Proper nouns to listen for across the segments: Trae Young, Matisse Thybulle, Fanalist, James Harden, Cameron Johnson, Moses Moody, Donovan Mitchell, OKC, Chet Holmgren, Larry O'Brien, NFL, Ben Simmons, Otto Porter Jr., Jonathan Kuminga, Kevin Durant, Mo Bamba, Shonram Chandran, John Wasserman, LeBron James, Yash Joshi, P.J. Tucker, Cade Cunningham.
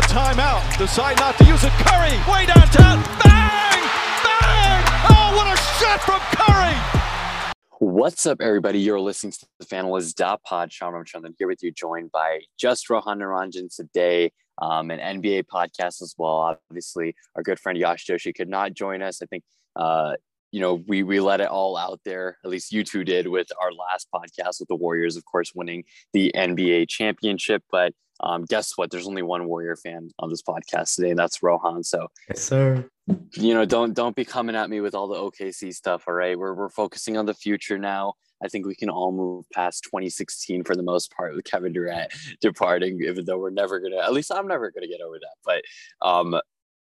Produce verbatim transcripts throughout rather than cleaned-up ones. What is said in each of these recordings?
have a timeout. Decide not to use it. Curry, way downtown. Bang! Bang! Oh, what a shot from Curry! What's up, everybody? You're listening to the Fanalist dot pod. Shonram Chandran here with you, joined by just Rohan Niranjan today. Um, an N B A podcast as well. Obviously, our good friend Yash Joshi could not join us. I think, uh, you know, we we let it all out there. At least you two did with our last podcast with the Warriors, of course, winning the N B A championship. But um, guess what? There's only one Warrior fan on this podcast today, and that's Rohan. So, yes, sir. You know, don't don't be coming at me with all the O K C stuff. All right, we're we're focusing on the future now. I think we can all move past twenty sixteen for the most part with Kevin Durant departing, even though we're never going to, at least I'm never going to get over that. But um,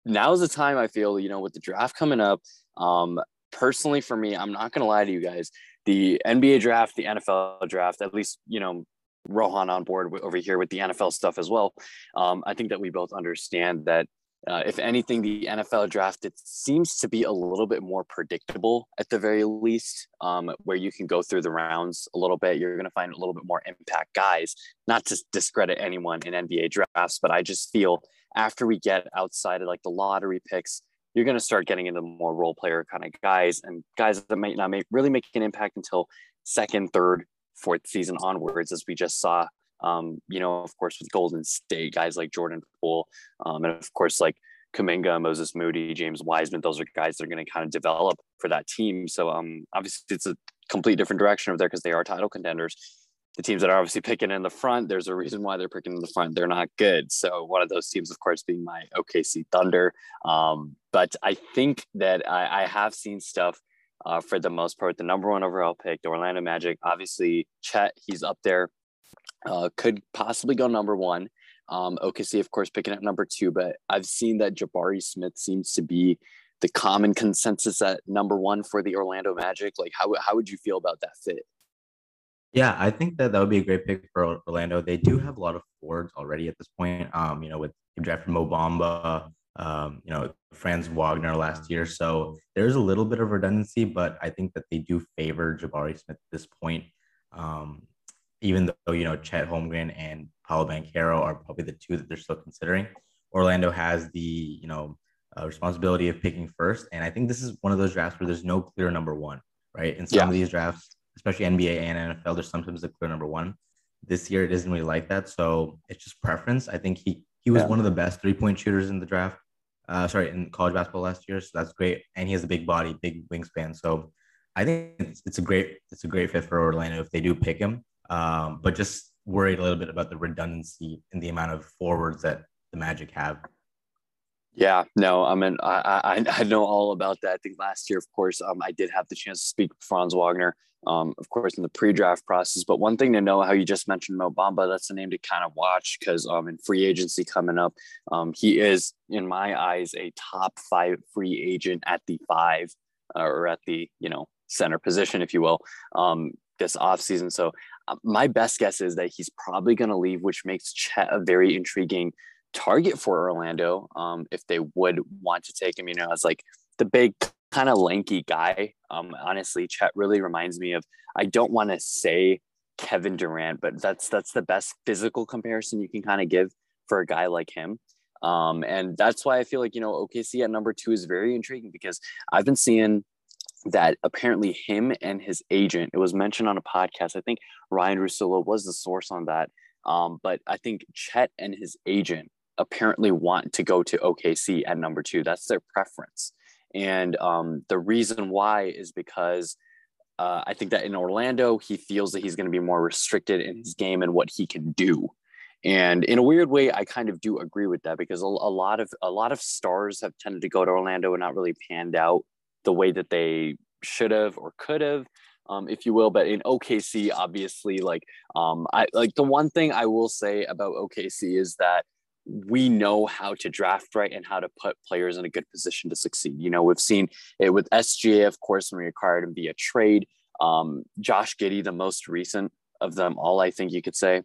now's the time, I feel, you know, with the draft coming up. Um, personally, for me, I'm not going to lie to you guys. The N B A draft, the N F L draft, at least, you know, Rohan on board over here with the N F L stuff as well. Um, I think that we both understand that Uh, if anything, the N F L draft, it seems to be a little bit more predictable at the very least, um, where you can go through the rounds a little bit. You're going to find a little bit more impact guys, not to discredit anyone in N B A drafts, but I just feel after we get outside of like the lottery picks, you're going to start getting into more role player kind of guys and guys that might not make really make an impact until second, third, fourth season onwards, as we just saw. Um, you know, of course, with Golden State, guys like Jordan Poole, um, and of course, like Kuminga, Moses Moody, James Wiseman, those are guys that are going to kind of develop for that team. So um, obviously, it's a complete different direction over there because they are title contenders. The teams that are obviously picking in the front, there's a reason why they're picking in the front. They're not good. So one of those teams, of course, being my O K C Thunder. Um, but I think that I, I have seen stuff uh, for the most part. The number one overall pick, the Orlando Magic, obviously, Chet, he's up there. Uh, could possibly go number one. Um, O K C, of course, picking up number two, but I've seen that Jabari Smith seems to be the common consensus at number one for the Orlando Magic. Like, how how would you feel about that fit? Yeah, I think that that would be a great pick for Orlando. They do have a lot of forwards already at this point. Um, you know, with the draft from Mo Bamba, um, you know, Franz Wagner last year. So there's a little bit of redundancy, but I think that they do favor Jabari Smith at this point. Um, even though, you know, Chet Holmgren and Paolo Banchero are probably the two that they're still considering. Orlando has the, you know, uh, responsibility of picking first. And I think this is one of those drafts where there's no clear number one, right? In some yeah. of these drafts, especially N B A and N F L, there's sometimes a clear number one. This year, it isn't really like that. So it's just preference. I think he he was yeah. one of the best three-point shooters in the draft. Uh, sorry, in college basketball last year. So that's great. And he has a big body, big wingspan. So I think it's, it's a great it's a great fit for Orlando if they do pick him. Um, but just worried a little bit about the redundancy in the amount of forwards that the Magic have. Yeah, no, I mean, I, I, I know all about that. I think last year, of course, um, I did have the chance to speak with Franz Wagner, um, of course, in the pre-draft process. But one thing to know, how you just mentioned Mo Bamba, that's a name to kind of watch because um, in free agency coming up, um, he is, in my eyes, a top five free agent at the five uh, or at the, you know, center position, if you will, um, this offseason. So my best guess is that he's probably going to leave, which makes Chet a very intriguing target for Orlando. Um, if they would want to take him, you know, as like the big kind of lanky guy. Um, honestly, Chet really reminds me of, I don't want to say Kevin Durant, but that's, that's the best physical comparison you can kind of give for a guy like him. Um, and that's why I feel like, you know, O K C at number two is very intriguing because I've been seeing that apparently him and his agent, it was mentioned on a podcast. I think Ryan Russillo was the source on that. Um, but I think Chet and his agent apparently want to go to O K C at number two. That's their preference. And um, the reason why is because uh, I think that in Orlando, he feels that he's going to be more restricted in his game and what he can do. And in a weird way, I kind of do agree with that because a, a lot of, a lot of stars have tended to go to Orlando and not really panned out the way that they should have or could have, um, if you will. But in O K C, obviously, like um, I like the one thing I will say about O K C is that we know how to draft right and how to put players in a good position to succeed. You know, we've seen it with S G A, of course, when we acquired him via trade. Um, Josh Giddey, the most recent of them all, I think you could say.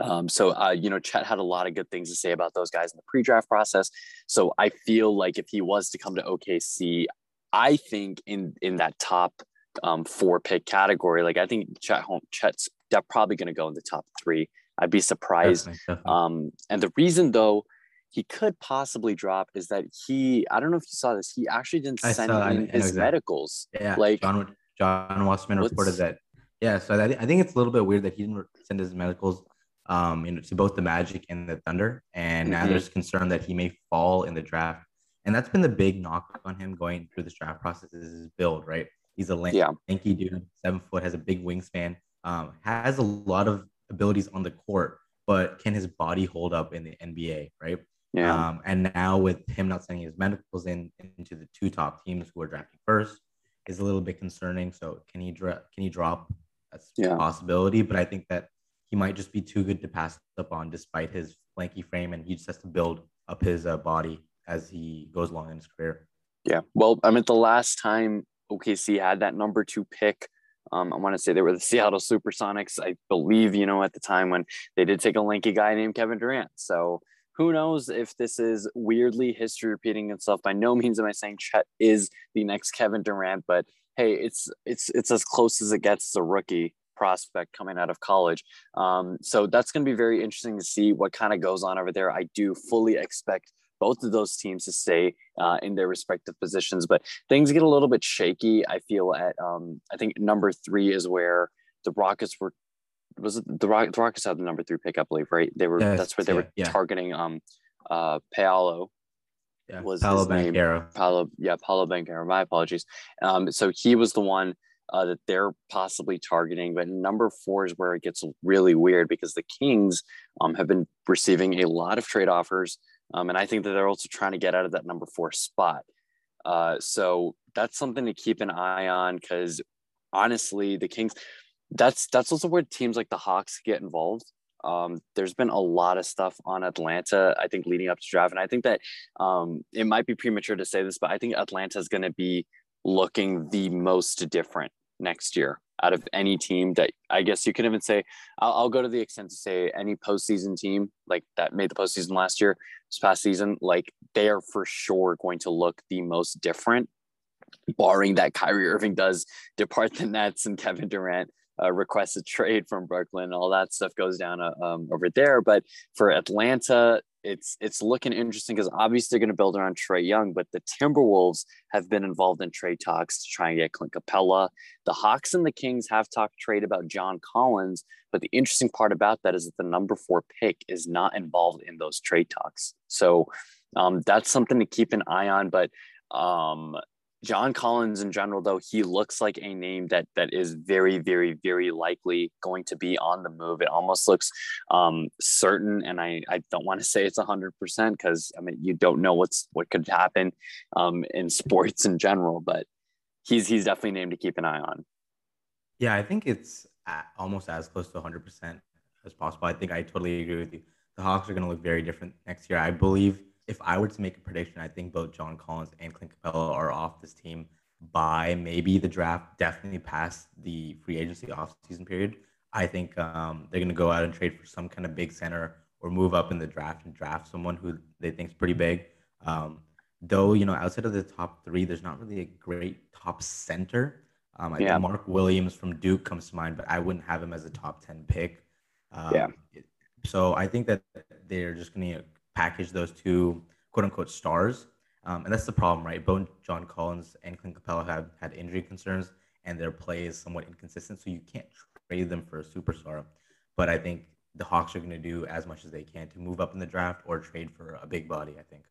Um, so, uh, you know, Chet had a lot of good things to say about those guys in the pre-draft process. So I feel like if he was to come to O K C, I think in, in that top um, four pick category, like I think Chet Holm, Chet's probably going to go in the top three. I'd be surprised. Definitely, definitely. Um, and the reason though he could possibly drop is that he, I don't know if you saw this, he actually didn't send saw, in his exactly. medicals. Yeah, like John, John Wasserman reported that. Yeah, so I, I think it's a little bit weird that he didn't send his medicals um, you know, to both the Magic and the Thunder, and mm-hmm. now there's concern that he may fall in the draft. And that's been the big knock on him going through this draft process is his build, right? He's a lanky, yeah. lanky dude, seven foot, has a big wingspan, um, has a lot of abilities on the court, but can his body hold up in the N B A, right? Yeah. Um, and now with him not sending his medicals in into the two top teams who are drafting first is a little bit concerning. So can he dra- can he drop? That's yeah. a possibility, but I think that he might just be too good to pass up on despite his lanky frame, and he just has to build up his uh, body as he goes along in his career. Yeah. Well, I mean, the last time O K C had that number two pick, um, I want to say they were the Seattle Supersonics, I believe, you know, at the time when they did take a lanky guy named Kevin Durant. So who knows if this is weirdly history repeating itself. By no means am I saying Chet is the next Kevin Durant, but hey, it's it's it's as close as it gets to rookie prospect coming out of college. Um, so that's going to be very interesting to see what kind of goes on over there. I do fully expect both of those teams to stay uh, in their respective positions, but things get a little bit shaky. I feel at, um, I think number three is where the Rockets were, was it the, Rock, the Rockets had the number three pick, I believe, right? They were, yes, that's where they yeah, were yeah. targeting um, uh, Paolo. Yeah, was Paolo Banchero. Paolo, yeah, Paolo Banchero. My apologies. Um, so he was the one uh, that they're possibly targeting. But number four is where it gets really weird because the Kings um, have been receiving a lot of trade offers. Um, and I think that they're also trying to get out of that number four spot. Uh, so that's something to keep an eye on because, honestly, the Kings, that's that's also where teams like the Hawks get involved. Um, there's been a lot of stuff on Atlanta, I think, leading up to draft. And I think that um, it might be premature to say this, but I think Atlanta is going to be looking the most different next year out of any team that I guess you can even say, I'll, I'll go to the extent to say any postseason team like that made the postseason last year, this past season, like they are for sure going to look the most different, barring that Kyrie Irving does depart the Nets and Kevin Durant Uh, request a trade from Brooklyn, all that stuff goes down uh, um, over there. But for Atlanta, it's it's looking interesting because obviously they're going to build around Trae Young, but the Timberwolves have been involved in trade talks to try and get Clint Capella. The Hawks and the Kings have talked trade about John Collins, but the interesting part about that is that the number four pick is not involved in those trade talks. So um, that's something to keep an eye on. But um John Collins in general, though, he looks like a name that that is very, very, very likely going to be on the move. It almost looks um, certain, and I, I don't want to say it's one hundred percent because, I mean, you don't know what's what could happen um, in sports in general, but he's he's definitely a name to keep an eye on. Yeah, I think it's almost as close to one hundred percent as possible. I think I totally agree with you. The Hawks are going to look very different next year, I believe. If I were to make a prediction, I think both John Collins and Clint Capella are off this team by maybe the draft, definitely past the free agency offseason period. I think um, they're going to go out and trade for some kind of big center or move up in the draft and draft someone who they think is pretty big. Um, though, you know, outside of the top three, there's not really a great top center. Um, I yeah. think Mark Williams from Duke comes to mind, but I wouldn't have him as a top ten pick. Um, yeah. So I think that they're just going to package those two quote-unquote stars. Um, and that's the problem, right? Both John Collins and Clint Capella have had injury concerns, and their play is somewhat inconsistent, so you can't trade them for a superstar. But I think the Hawks are going to do as much as they can to move up in the draft or trade for a big body, I think.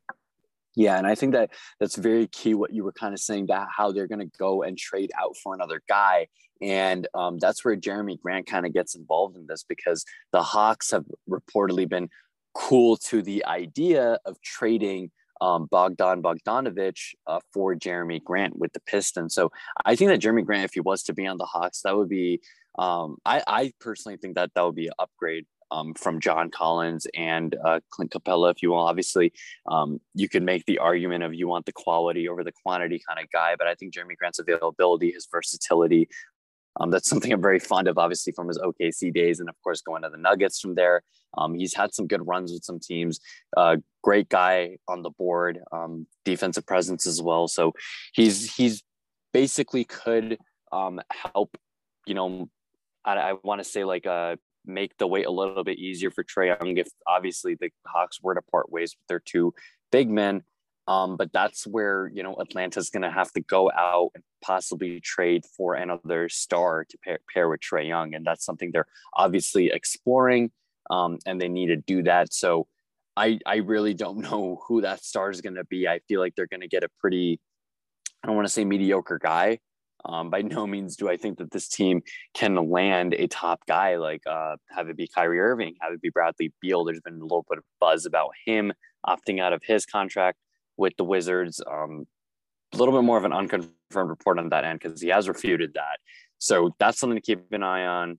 Yeah, and I think that that's very key what you were kind of saying, that how they're going to go and trade out for another guy. And um, that's where Jeremy Grant kind of gets involved in this because the Hawks have reportedly been cool to the idea of trading um, Bogdan Bogdanovic uh, for Jeremy Grant with the Pistons. So I think that Jeremy Grant, if he was to be on the Hawks, that would be, um, I, I personally think that that would be an upgrade um, from John Collins and uh, Clint Capella, if you will. Obviously, um, you could make the argument of you want the quality over the quantity kind of guy, but I think Jeremy Grant's availability, his versatility, Um, that's something I'm very fond of, obviously, from his O K C days and, of course, going to the Nuggets from there. Um, he's had some good runs with some teams. Uh, great guy on the board, um, defensive presence as well. So he's he's basically could um, help, you know, I, I want to say like uh, make the wait a little bit easier for Trae Young if obviously the Hawks were to part ways with their two big men. Um, but that's where, you know, Atlanta's going to have to go out and possibly trade for another star to pair, pair with Trae Young. And that's something they're obviously exploring, um, and they need to do that. So I, I really don't know who that star is going to be. I feel like they're going to get a pretty, I don't want to say mediocre guy. Um, by no means do I think that this team can land a top guy, like uh, have it be Kyrie Irving, have it be Bradley Beal. There's been a little bit of buzz about him opting out of his contract with the Wizards. Um, a little bit more of an unconfirmed report on that end because he has refuted that. So that's something to keep an eye on.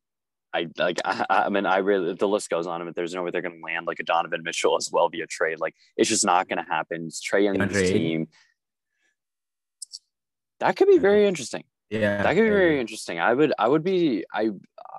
I like. I, I mean, I really, the list goes on. But there's no way they're going to land like a Donovan Mitchell as well via trade. Like, it's just not going to happen. It's Trae Young's team. That could be very interesting. Yeah, that could be very interesting. I would. I would be. I.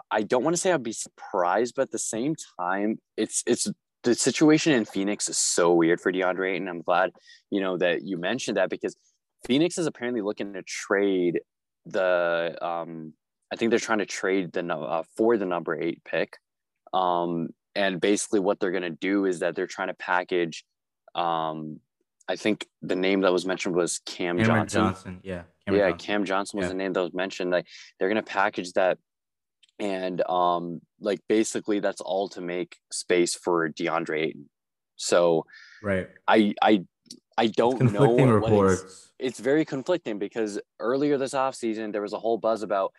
I don't want to say I'd be surprised, but at the same time, it's it's. The situation in Phoenix is so weird for DeAndre Ayton. I'm glad, you know, that you mentioned that, because Phoenix is apparently looking to trade the, um, I think they're trying to trade the uh, for the number eight pick. Um, and basically what they're going to do is that they're trying to package, um, I think the name that was mentioned was Cam Cameron Johnson. Johnson. Yeah. Cameron yeah. Johnson. Cam Johnson was yeah. the name that was mentioned. Like, they're going to package that. And um, like, basically that's all to make space for DeAndre Ayton. So right. I I I don't it's know. Reports. It's, it's very conflicting, because earlier this offseason there was a whole buzz about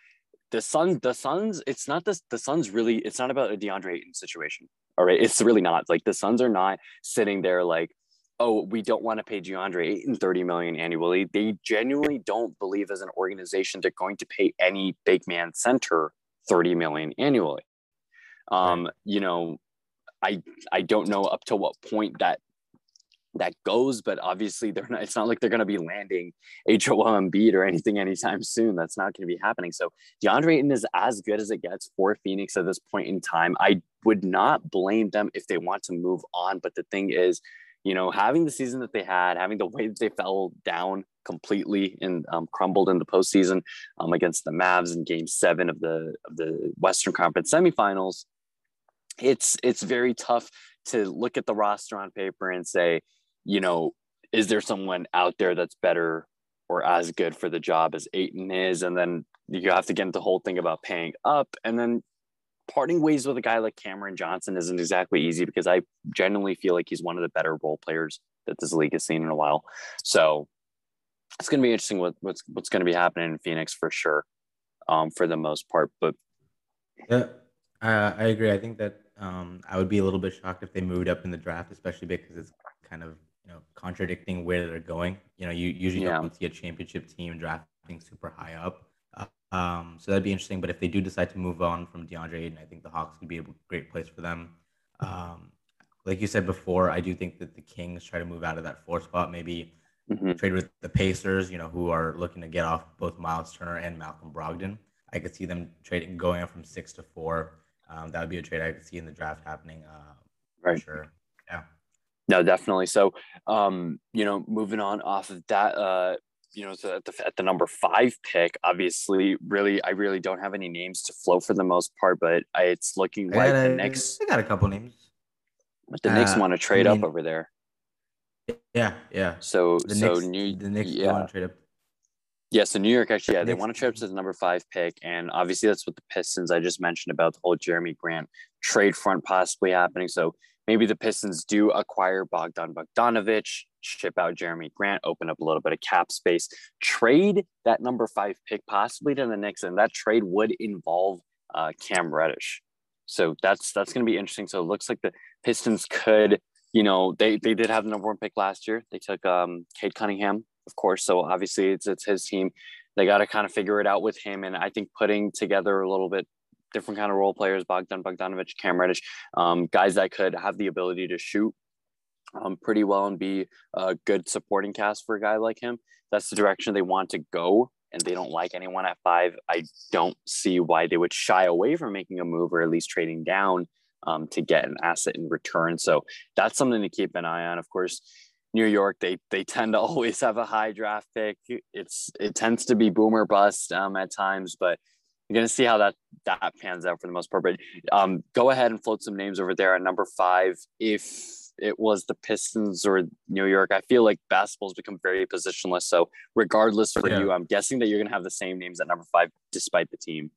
the Suns, the Suns, it's not this the Suns really, it's not about a DeAndre Ayton situation. All right. It's really not. Like, the Suns are not sitting there like, oh, we don't want to pay DeAndre Ayton thirty million dollars annually. They genuinely don't believe as an organization they're going to pay any big man center thirty million annually. Um, you know, I I don't know up to what point that that goes, but obviously they're not, it's not like they're going to be landing Joel Embiid or anything anytime soon. That's not going to be happening. So DeAndre Ayton is as good as it gets for Phoenix at this point in time. I would not blame them if they want to move on, but the thing is, you know, having the season that they had, having the way that they fell down completely and um, crumbled in the postseason um, against the Mavs in Game Seven of the of the Western Conference semifinals, it's it's very tough to look at the roster on paper and say, you know, is there someone out there that's better or as good for the job as Ayton is? And then you have to get into the whole thing about paying up, and then parting ways with a guy like Cameron Johnson isn't exactly easy, because I genuinely feel like he's one of the better role players that this league has seen in a while. So it's going to be interesting what, what's what's going to be happening in Phoenix for sure, um, for the most part. But yeah, uh, I agree. I think that um, I would be a little bit shocked if they moved up in the draft, especially because it's kind of, you know, contradicting where they're going. You know, you usually yeah. don't see a championship team drafting super high up. Um, so that'd be interesting. But if they do decide to move on from DeAndre Ayton, I think the Hawks could be a great place for them. Um, like you said before, I do think that the Kings try to move out of that four spot, maybe mm-hmm. trade with the Pacers, you know, who are looking to get off both Miles Turner and Malcolm Brogdon. I could see them trading, going up from six to four. Um, that would be a trade I could see in the draft happening. Uh, right. For sure. Yeah. No, definitely. So, um, you know, moving on off of that, uh, you know, so at the at the number five pick, obviously, really, I really don't have any names to flow for the most part, but I, it's looking like I, the next. I got a couple names. But the uh, Knicks want to trade I mean, up over there. Yeah, yeah. So the so Knicks, New the Knicks yeah. want to trade up. Yeah, so New York actually, yeah, the they Knicks. want to trade up to the number five pick, and obviously that's what the Pistons I just mentioned about the whole Jeremy Grant trade front possibly happening. So maybe the Pistons do acquire Bogdan Bogdanovic, ship out Jeremy Grant, open up a little bit of cap space, trade that number five pick possibly to the Knicks, and that trade would involve uh, Cam Reddish. So that's that's going to be interesting. So it looks like the Pistons could, you know, they they did have the number one pick last year. They took um, Cade Cunningham, of course. So obviously it's it's his team. They got to kind of figure it out with him, and I think putting together a little bit different kind of role players, Bogdan Bogdanovic, Cam Reddish, um, guys that could have the ability to shoot Um, pretty well and be a good supporting cast for a guy like him. That's the direction they want to go, and they don't like anyone at five. I don't see why they would shy away from making a move or at least trading down um, to get an asset in return. So that's something to keep an eye on. Of course, New York, they they tend to always have a high draft pick. It's it tends to be boom or bust um, at times, but You're going to see how that, that pans out for the most part. But um, go ahead and float some names over there at number five. If it was the Pistons or New York, I feel like basketball's become very positionless. So regardless for yeah. you, I'm guessing that you're going to have the same names at number five despite the team.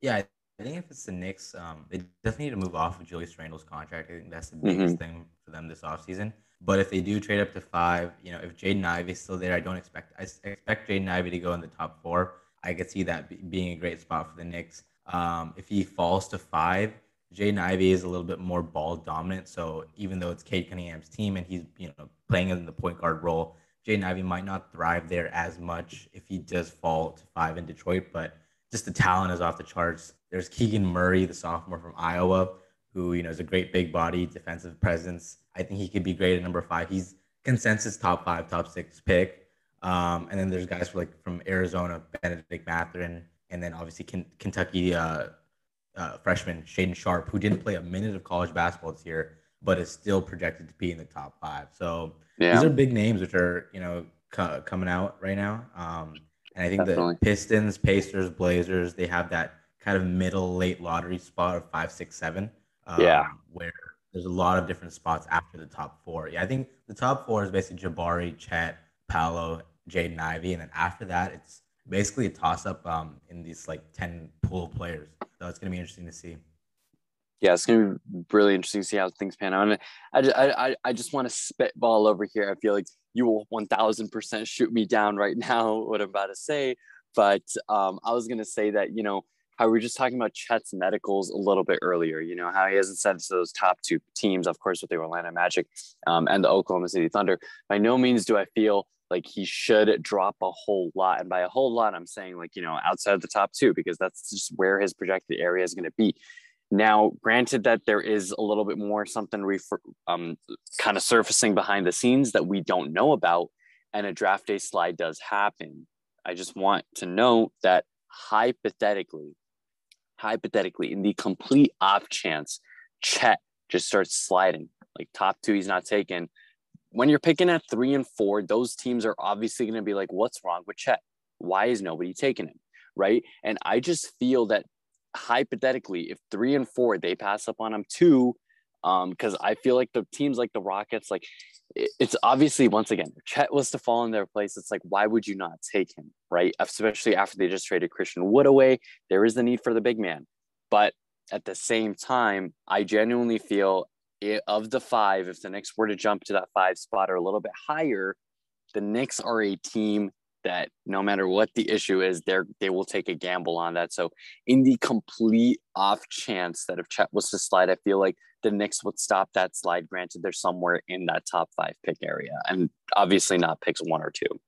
Yeah, I think if it's the Knicks, um, they definitely need to move off of Julius Randle's contract. I think that's the biggest mm-hmm. thing for them this offseason. But if they do trade up to five, you know, if Jaden Ivey is still there, I don't expect – I expect Jaden Ivey to go in the top four. I could see that be, being a great spot for the Knicks. Um, if he falls to five, Jaden Ivey is a little bit more ball dominant. So even though it's Cade Cunningham's team and he's, you know, playing in the point guard role, Jaden Ivey might not thrive there as much if he does fall to five in Detroit. But just the talent is off the charts. There's Keegan Murray, the sophomore from Iowa, who, you know, is a great big body defensive presence. I think he could be great at number five. He's consensus top five, top six pick. Um, and then there's guys like from Arizona, Benedict Mathurin, and then obviously Ken- Kentucky uh, uh, freshman Shaden Sharp, who didn't play a minute of college basketball this year, but is still projected to be in the top five. So yeah. these are big names which are, you know, co- coming out right now. Um, and I think Definitely. the Pistons, Pacers, Blazers, they have that kind of middle late lottery spot of five, six, seven. Um, yeah, where there's a lot of different spots after the top four. Yeah, I think the top four is basically Jabari, Chet, Paolo, Jaden Ivey, and then after that, it's basically a toss-up um, in these like ten pool players. So it's going to be interesting to see. Yeah, it's going to be really interesting to see how things pan out. And I just, I, I just want to spitball over here. I feel like you will one thousand percent shoot me down right now what I'm about to say, but um, I was going to say that, you know, how we were just talking about Chet's medicals a little bit earlier, you know, how he hasn't sent to those top two teams, of course, with the Orlando Magic um, and the Oklahoma City Thunder. By no means do I feel like he should drop a whole lot. And by a whole lot, I'm saying like, you know, outside the top two, because that's just where his projected area is going to be. Now, granted that there is a little bit more something refer- um, kind of surfacing behind the scenes that we don't know about, and a draft day slide does happen. I just want to note that hypothetically, hypothetically, in the complete off chance, Chet just starts sliding. Like top two, he's not taken. When you're picking at three and four, those teams are obviously going to be like, what's wrong with Chet? Why is nobody taking him, right? And I just feel that hypothetically, if three and four, they pass up on him too, because um, I feel like the teams like the Rockets, like it's obviously, once again, if Chet was to fall in their place, it's like, why would you not take him, right? Especially after they just traded Christian Wood away, there is the need for the big man. But at the same time, I genuinely feel it, of the five, if the Knicks were to jump to that five spot or a little bit higher, the Knicks are a team that no matter what the issue is, they're, they will take a gamble on that. So in the complete off chance that if Chet was to slide, I feel like the Knicks would stop that slide. Granted, they're somewhere in that top five pick area and obviously not picks one or two.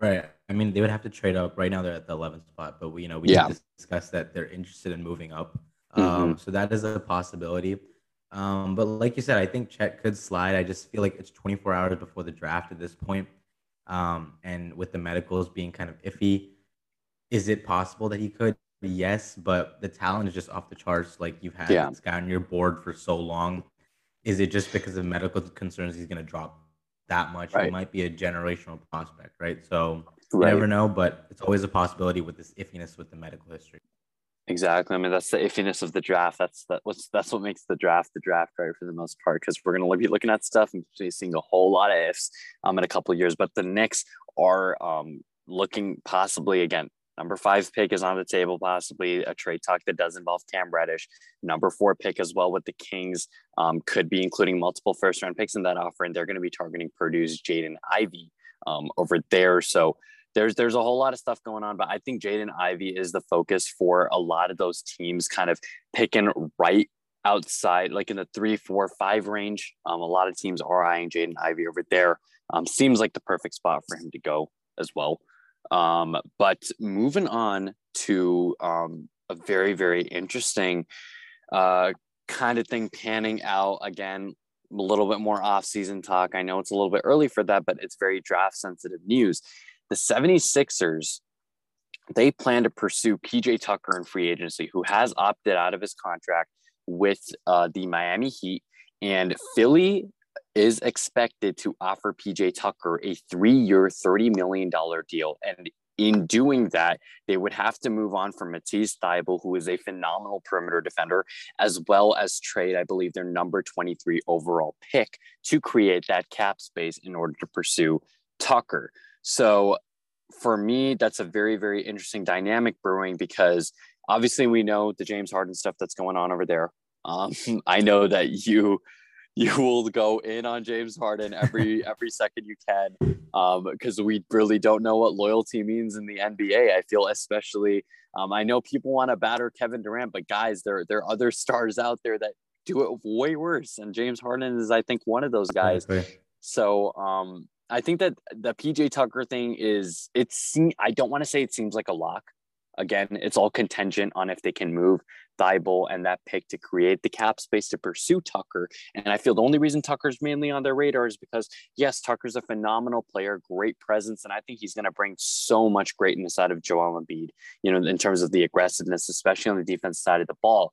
Right. I mean, they would have to trade up. Right now they're at the eleventh spot, but we, you know, we yeah. discussed that they're interested in moving up. Um, mm-hmm. So that is a possibility. Um, but like you said, I think Chet could slide. I just feel like it's twenty-four hours before the draft at this point. Um, and with the medicals being kind of iffy, is it possible that he could? Yes, but the talent is just off the charts. Like you've had yeah. this guy on your board for so long. Is it just because of medical concerns he's going to drop that much? Right. He might be a generational prospect, right? So right. you never know, but it's always a possibility with this iffiness with the medical history. Exactly. I mean, that's the iffiness of the draft. That's that. What's that's what makes the draft the draft, right? For the most part, because we're going to be looking at stuff and seeing a whole lot of ifs um in a couple of years. But the Knicks are um looking possibly again. Number five pick is on the table, possibly a trade talk that does involve Cam Reddish. Number four pick as well with the Kings um, could be including multiple first-round picks in that offer, and they're going to be targeting Purdue's Jaden Ivey um, over there. So there's there's a whole lot of stuff going on, but I think Jaden Ivey is the focus for a lot of those teams kind of picking right outside, like in the three, four, five range. Um, a lot of teams are eyeing Jaden Ivey over there. Um, seems like the perfect spot for him to go as well. Um, but moving on to um, a very, very interesting uh, kind of thing panning out again, a little bit more off-season talk. I know it's a little bit early for that, but it's very draft-sensitive news. The 76ers, they plan to pursue P J. Tucker in free agency, who has opted out of his contract with uh, the Miami Heat, and Philly is expected to offer P J. Tucker a three-year, thirty million dollars deal. And In doing that, they would have to move on from Matisse Thybulle, who is a phenomenal perimeter defender, as well as trade, I believe, their number twenty-three overall pick to create that cap space in order to pursue Tucker. So for me, that's a very, very interesting dynamic brewing, because obviously we know the James Harden stuff that's going on over there. Um, I know that you you will go in on James Harden every every second you can, because um, we really don't know what loyalty means in the N B A. I feel especially, um, I know people want to batter Kevin Durant, but guys, there, there are other stars out there that do it way worse. And James Harden is, I think, one of those guys. So um, I think that the P J Tucker thing is, it's, I don't want to say it seems like a lock. Again, it's all contingent on if they can move Thybulle and that pick to create the cap space to pursue Tucker. And I feel the only reason Tucker's mainly on their radar is because, yes, Tucker's a phenomenal player, great presence, and I think he's going to bring so much greatness out of Joel Embiid, you know, in terms of the aggressiveness, especially on the defense side of the ball.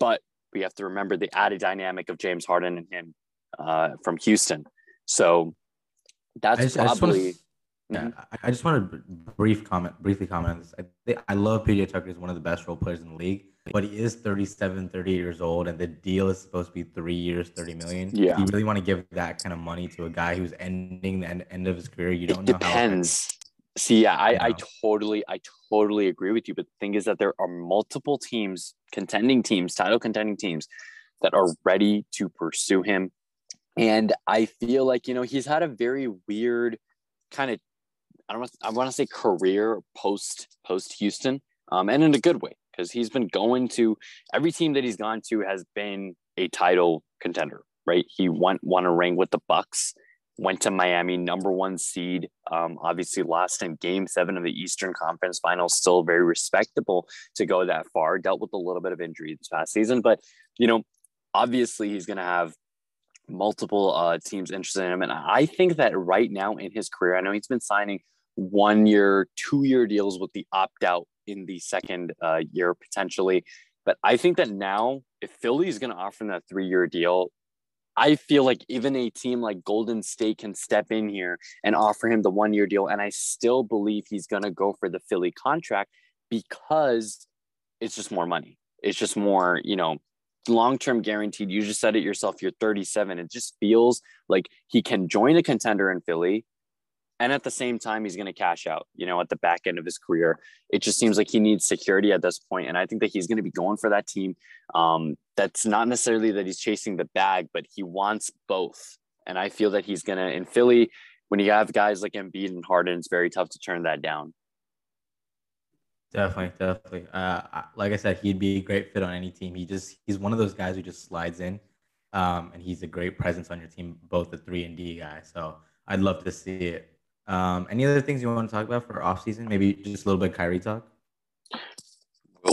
But we have to remember the added dynamic of James Harden and him uh, from Houston. So that's I just, probably... I just Yeah, I just want to brief comment, briefly comment on this. I, think, I love P J Tucker. He's one of the best role players in the league, but he is thirty-seven, thirty years old, and the deal is supposed to be three years, thirty million dollars. Yeah. You really want to give that kind of money to a guy who's ending the end, end of his career? You don't it know depends. how. It depends. See, yeah, I, you know. I totally, I totally agree with you. But the thing is that there are multiple teams, contending teams, title contending teams, that are ready to pursue him. And I feel like, you know, he's had a very weird kind of, I don't. I want to say career post post Houston, um, and in a good way, because he's been going to every team that he's gone to has been a title contender, right? He won won a ring with the Bucks, went to Miami, number one seed. Um, obviously lost in Game Seven of the Eastern Conference Finals. Still very respectable to go that far. Dealt with a little bit of injury this past season, but you know, obviously he's going to have multiple uh, teams interested in him, and I think that right now in his career, I know he's been signing one year, two year deals with the opt out in the second uh, year potentially. But I think that now if Philly is going to offer him that three year deal, I feel like even a team like Golden State can step in here and offer him the one year deal. And I still believe he's going to go for the Philly contract, because it's just more money. It's just more, you know, long-term guaranteed. You just said it yourself. You're thirty-seven. It just feels like he can join a contender in Philly, and at the same time, he's going to cash out, you know, at the back end of his career. It just seems like he needs security at this point. And I think that he's going to be going for that team. Um, that's not necessarily that he's chasing the bag, but he wants both. And I feel that he's going to, in Philly, when you have guys like Embiid and Harden, it's very tough to turn that down. Definitely, definitely. Uh, like I said, he'd be a great fit on any team. He just, he's one of those guys who just slides in. Um, and he's a great presence on your team, both the three and D guy. So I'd love to see it. Um, any other things you want to talk about for offseason? Maybe just a little bit of Kyrie talk?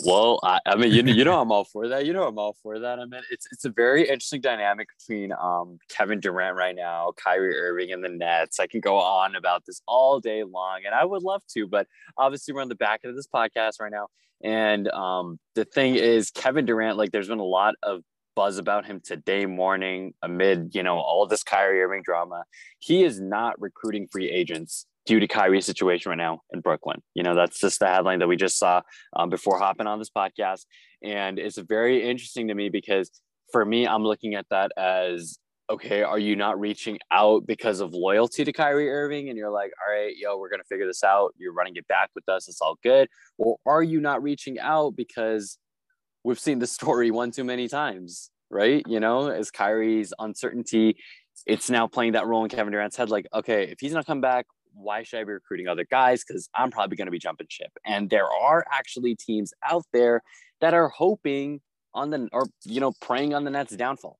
Well, I, I mean, you, you know I'm all for that. You know I'm all for that. I mean, it's it's a very interesting dynamic between um, Kevin Durant right now, Kyrie Irving, and the Nets. I can go on about this all day long, and I would love to, but obviously we're on the back end of this podcast right now. And um, the thing is, Kevin Durant, like, there's been a lot of buzz about him today morning amid, you know, all this Kyrie Irving drama. He is not recruiting free agents due to Kyrie's situation right now in Brooklyn. You know, that's just the headline that we just saw um, before hopping on this podcast. And it's very interesting to me, because for me, I'm looking at that as, okay, are you not reaching out because of loyalty to Kyrie Irving? And you're like, all right, yo, we're going to figure this out. You're running it back with us. It's all good. Or are you not reaching out because we've seen the story one too many times, right? You know, as Kyrie's uncertainty, it's now playing that role in Kevin Durant's head. Like, okay, if he's not come back, why should I be recruiting other guys? Because I'm probably going to be jumping ship. And there are actually teams out there that are hoping on the, or, you know, preying on the Nets' downfall.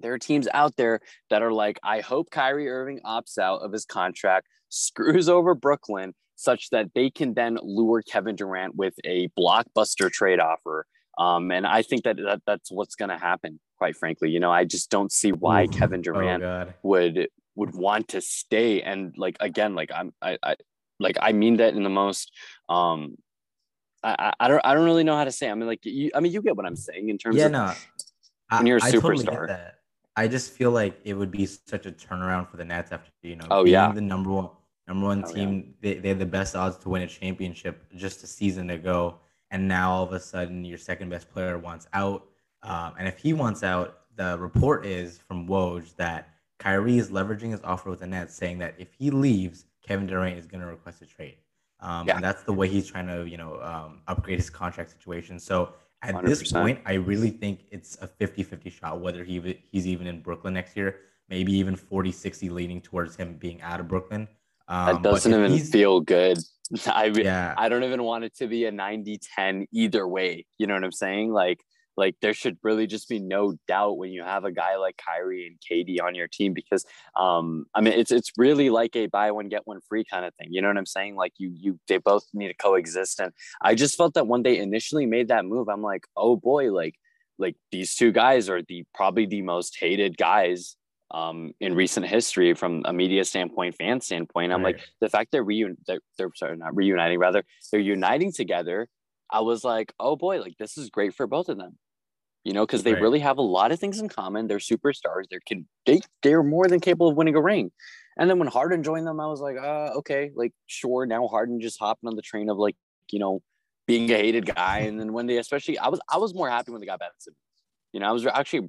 There are teams out there that are like, I hope Kyrie Irving opts out of his contract, screws over Brooklyn, such that they can then lure Kevin Durant with a blockbuster trade offer. Um, and I think that, that that's what's going to happen, quite frankly. You know, I just don't see why Ooh, Kevin Durant oh would would want to stay. And like, again, like I'm, I, I like I mean that in the most. Um, I, I don't I don't really know how to say. I mean, like you, I mean, you get what I'm saying in terms yeah, of no, when you're a I, superstar. I totally get that. I just feel like it would be such a turnaround for the Nets after, you know, oh, being yeah. the number one number one oh, team. Yeah. They, they had the best odds to win a championship just a season ago. And now all of a sudden your second best player wants out. Um, and if he wants out, the report is from Woj that Kyrie is leveraging his offer with the Nets, saying that if he leaves, Kevin Durant is going to request a trade. Um, yeah. And that's the way he's trying to, you know, um, upgrade his contract situation. So at one hundred percent this point, I really think it's a fifty-fifty shot whether he he's even in Brooklyn next year, maybe even forty sixty leaning towards him being out of Brooklyn. Um, that doesn't even feel good. I yeah. I don't even want it to be a ninety ten either way. You know what I'm saying? Like, like there should really just be no doubt when you have a guy like Kyrie and K D on your team, because um, I mean, it's it's really like a buy one, get one free kind of thing. You know what I'm saying? Like you, you, they both need to coexist. And I just felt that when they initially made that move, I'm like, oh boy, like, like these two guys are the, probably the most hated guys um in recent history from a media standpoint, fan standpoint. I'm right. Like the fact that reun they're, they're sorry not reuniting rather they're uniting together, I was like, oh boy, like this is great for both of them, you know, because they right. really have a lot of things in common. They're superstars. They're can they they're more than capable of winning a ring. And then when Harden joined them, I was like, uh okay, like sure, now Harden just hopping on the train of like, you know, being a hated guy. And then when they especially I was I was more happy when they got Ben Simmons. You know, I was actually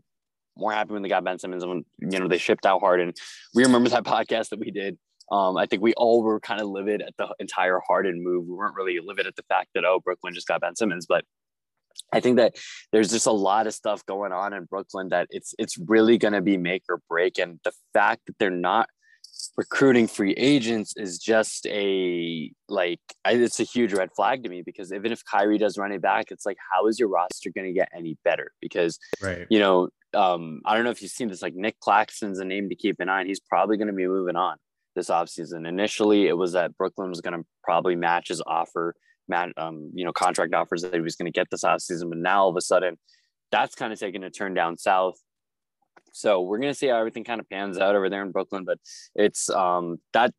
more happy when they got Ben Simmons, when, you know, they shipped out Harden. We remember that podcast that we did. Um, I think we all were kind of livid at the entire Harden move. We weren't really livid at the fact that, oh, Brooklyn just got Ben Simmons. But I think that there's just a lot of stuff going on in Brooklyn that it's it's really going to be make or break. And the fact that they're not recruiting free agents is just a, like, it's a huge red flag to me, because even if Kyrie does run it back, it's like, how is your roster going to get any better? Because, right. you know, Um, I don't know if you've seen this, like Nick Claxton's a name to keep an eye on. He's probably going to be moving on this offseason. Initially, it was that Brooklyn was going to probably match his offer, um, you know, contract offers that he was going to get this offseason. But now all of a sudden, that's kind of taking a turn down south. So we're going to see how everything kind of pans out over there in Brooklyn. But it's um, that,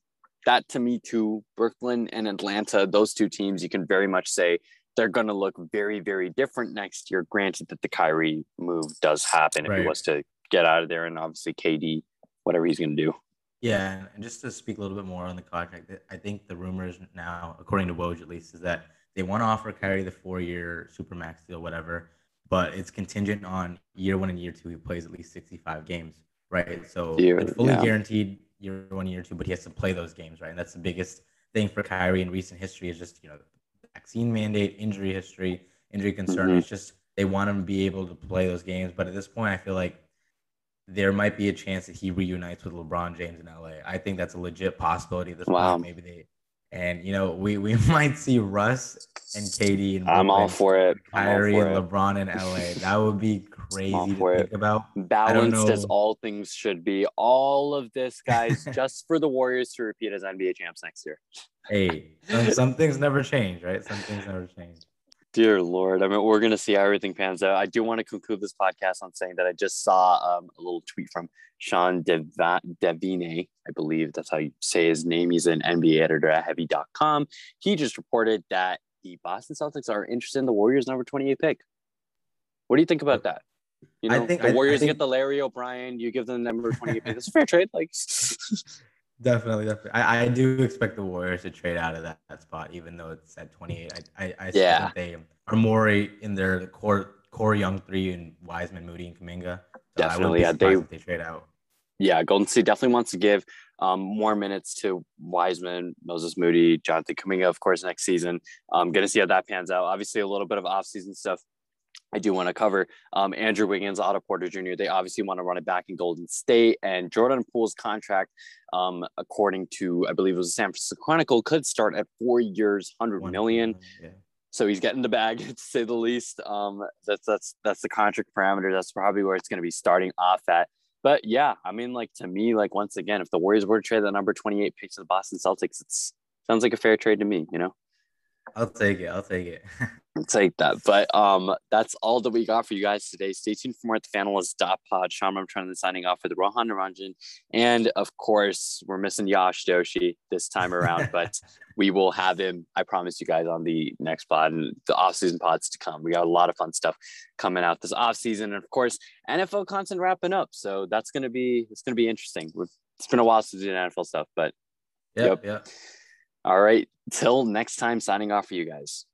that to me too, Brooklyn and Atlanta, those two teams, you can very much say they're going to look very, very different next year. Granted that the Kyrie move does happen if right. he was to get out of there, and obviously K D, whatever he's going to do. Yeah. And just to speak a little bit more on the contract, I think the rumors now, according to Woj at least, is that they want to offer Kyrie the four-year Supermax deal, whatever, but it's contingent on year one and year two, he plays at least sixty-five games, right? So year, it's fully yeah. guaranteed year one, year two, but he has to play those games, right? And that's the biggest thing for Kyrie in recent history is just, you know, vaccine mandate, injury history, injury concern. Mm-hmm. It's just they want him to be able to play those games. But at this point, I feel like there might be a chance that he reunites with LeBron James in L A. I think that's a legit possibility at this wow. point. Maybe they, and you know, we, we might see Russ and K D. And I'm all for it. Kyrie and LeBron in L A. That would be crazy to think about. Balanced as all things should be. All of this, guys, just for the Warriors to repeat as N B A champs next year. Hey, some, some things never change, right? Some things never change. Dear Lord. I mean, we're going to see how everything pans out. I do want to conclude this podcast on saying that I just saw um, a little tweet from Sean Devine, I believe that's how you say his name. He's an N B A editor at heavy dot com. He just reported that the Boston Celtics are interested in the Warriors' number twenty-eight pick. What do you think about that? You know, I think the Warriors I think, get the Larry O'Brien, you give them the number twenty-eight pick. It's a fair trade. Like, Definitely, definitely. I, I do expect the Warriors to trade out of that, that spot, even though it's at twenty-eight. I, I, I yeah. think they are more in their core, core young three and Wiseman, Moody, and Kuminga. So definitely, I yeah. They, they trade out. Yeah, Golden State definitely wants to give um, more minutes to Wiseman, Moses Moody, Jonathan Kuminga, of course, next season. I'm going to see how that pans out. Obviously, a little bit of offseason stuff I do want to cover. um, Andrew Wiggins, Otto Porter Junior They obviously want to run it back in Golden State, and Jordan Poole's contract, um, according to, I believe it was the San Francisco Chronicle, could start at four years, one hundred million. Yeah. So he's getting the bag, to say the least. Um, that's, that's, that's the contract parameter. That's probably where it's going to be starting off at. But yeah, I mean, like to me, like once again, if the Warriors were to trade that number twenty-eight pick to the Boston Celtics, it sounds like a fair trade to me, you know? I'll take it. I'll take it. I'll take that. But um, that's all that we got for you guys today. Stay tuned for more at the fanalist dot pod. Shonram Chandran signing off for the Rohan Niranjan. And of course, we're missing Yash Joshi this time around, but we will have him, I promise you guys, on the next pod and the off-season pods to come. We got a lot of fun stuff coming out this off-season. And of course, N F L content wrapping up. So that's going to be, it's going to be interesting. We've, it's been a while since we did N F L stuff, but Yep. Yep. yep. All right. Till next time, signing off for you guys.